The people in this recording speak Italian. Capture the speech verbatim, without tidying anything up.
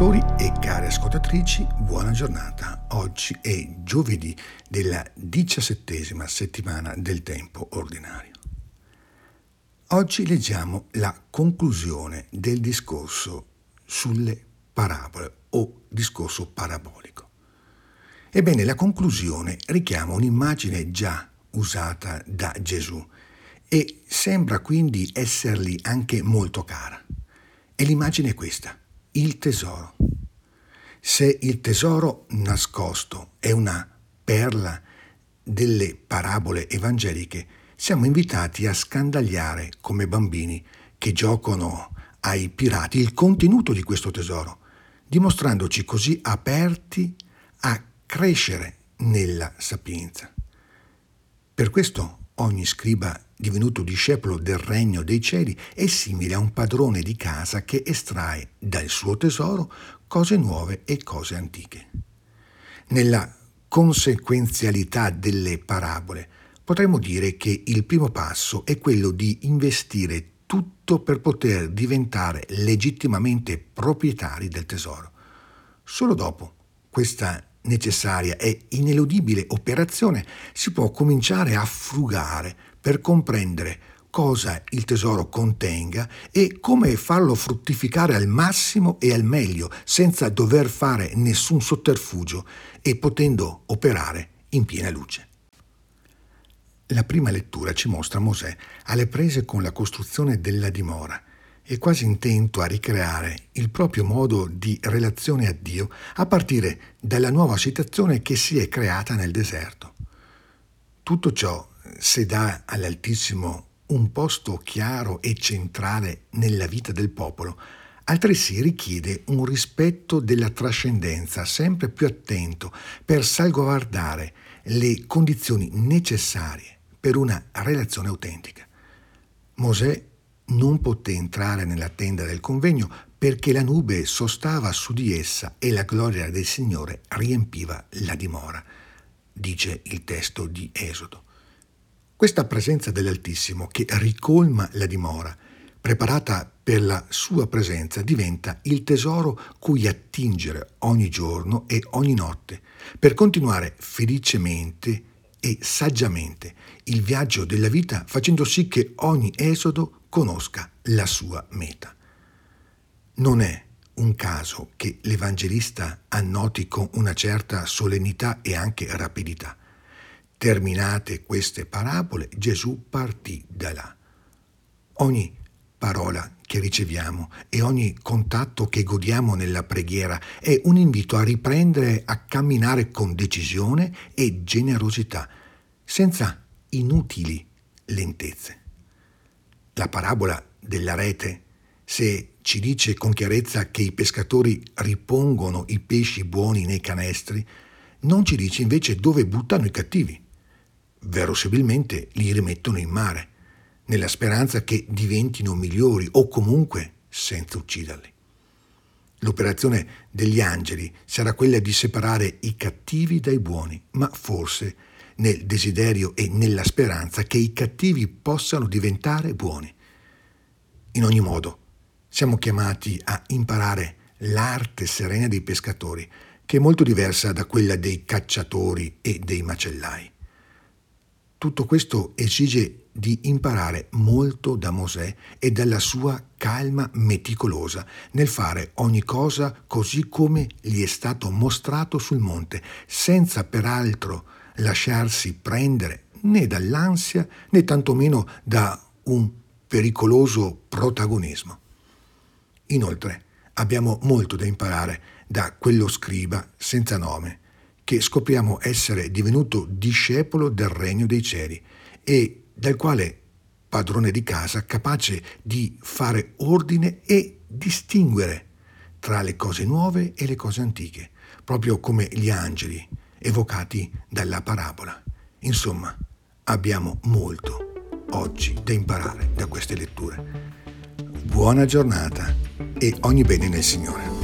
ascoltatori e care ascoltatrici, buona giornata. Oggi è giovedì della diciassettesima settimana del tempo ordinario. Oggi leggiamo la conclusione del discorso sulle parabole o discorso parabolico. Ebbene, la conclusione richiama un'immagine già usata da Gesù e sembra quindi essergli anche molto cara. E l'immagine è questa: il tesoro. Se il tesoro nascosto è una perla delle parabole evangeliche, siamo invitati a scandagliare come bambini che giocano ai pirati il contenuto di questo tesoro, dimostrandoci così aperti a crescere nella sapienza. Per questo ogni scriba divenuto discepolo del regno dei cieli è simile a un padrone di casa che estrae dal suo tesoro cose nuove e cose antiche. Nella conseguenzialità delle parabole potremmo dire che il primo passo è quello di investire tutto per poter diventare legittimamente proprietari del tesoro. Solo dopo questa necessaria e ineludibile operazione si può cominciare a frugare per comprendere cosa il tesoro contenga e come farlo fruttificare al massimo e al meglio, senza dover fare nessun sotterfugio e potendo operare in piena luce. La prima lettura ci mostra Mosè alle prese con la costruzione della dimora e quasi intento a ricreare il proprio modo di relazione a Dio a partire dalla nuova situazione che si è creata nel deserto. Tutto ciò, se dà all'Altissimo un posto chiaro e centrale nella vita del popolo, altresì richiede un rispetto della trascendenza sempre più attento per salvaguardare le condizioni necessarie per una relazione autentica. Mosè non poté entrare nella tenda del convegno perché la nube sostava su di essa e la gloria del Signore riempiva la dimora, dice il testo di Esodo. Questa presenza dell'Altissimo che ricolma la dimora, preparata per la sua presenza, diventa il tesoro cui attingere ogni giorno e ogni notte per continuare felicemente e saggiamente il viaggio della vita, facendo sì che ogni esodo conosca la sua meta. Non è un caso che l'Evangelista annoti con una certa solennità e anche rapidità: terminate queste parabole, Gesù partì da là. Ogni parola che riceviamo e ogni contatto che godiamo nella preghiera è un invito a riprendere a camminare con decisione e generosità, senza inutili lentezze. La parabola della rete, se ci dice con chiarezza che i pescatori ripongono i pesci buoni nei canestri, non ci dice invece dove buttano i cattivi. Verosimilmente li rimettono in mare, nella speranza che diventino migliori o comunque senza ucciderli. L'operazione degli angeli sarà quella di separare i cattivi dai buoni, ma forse nel desiderio e nella speranza che i cattivi possano diventare buoni. In ogni modo, siamo chiamati a imparare l'arte serena dei pescatori, che è molto diversa da quella dei cacciatori e dei macellai. Tutto questo esige di imparare molto da Mosè e dalla sua calma meticolosa nel fare ogni cosa così come gli è stato mostrato sul monte, senza peraltro lasciarsi prendere né dall'ansia né tantomeno da un pericoloso protagonismo. Inoltre abbiamo molto da imparare da quello scriba senza nome che scopriamo essere divenuto discepolo del regno dei cieli e dal quale padrone di casa capace di fare ordine e distinguere tra le cose nuove e le cose antiche, proprio come gli angeli evocati dalla parabola. Insomma, abbiamo molto oggi da imparare da queste letture. Buona giornata e ogni bene nel Signore.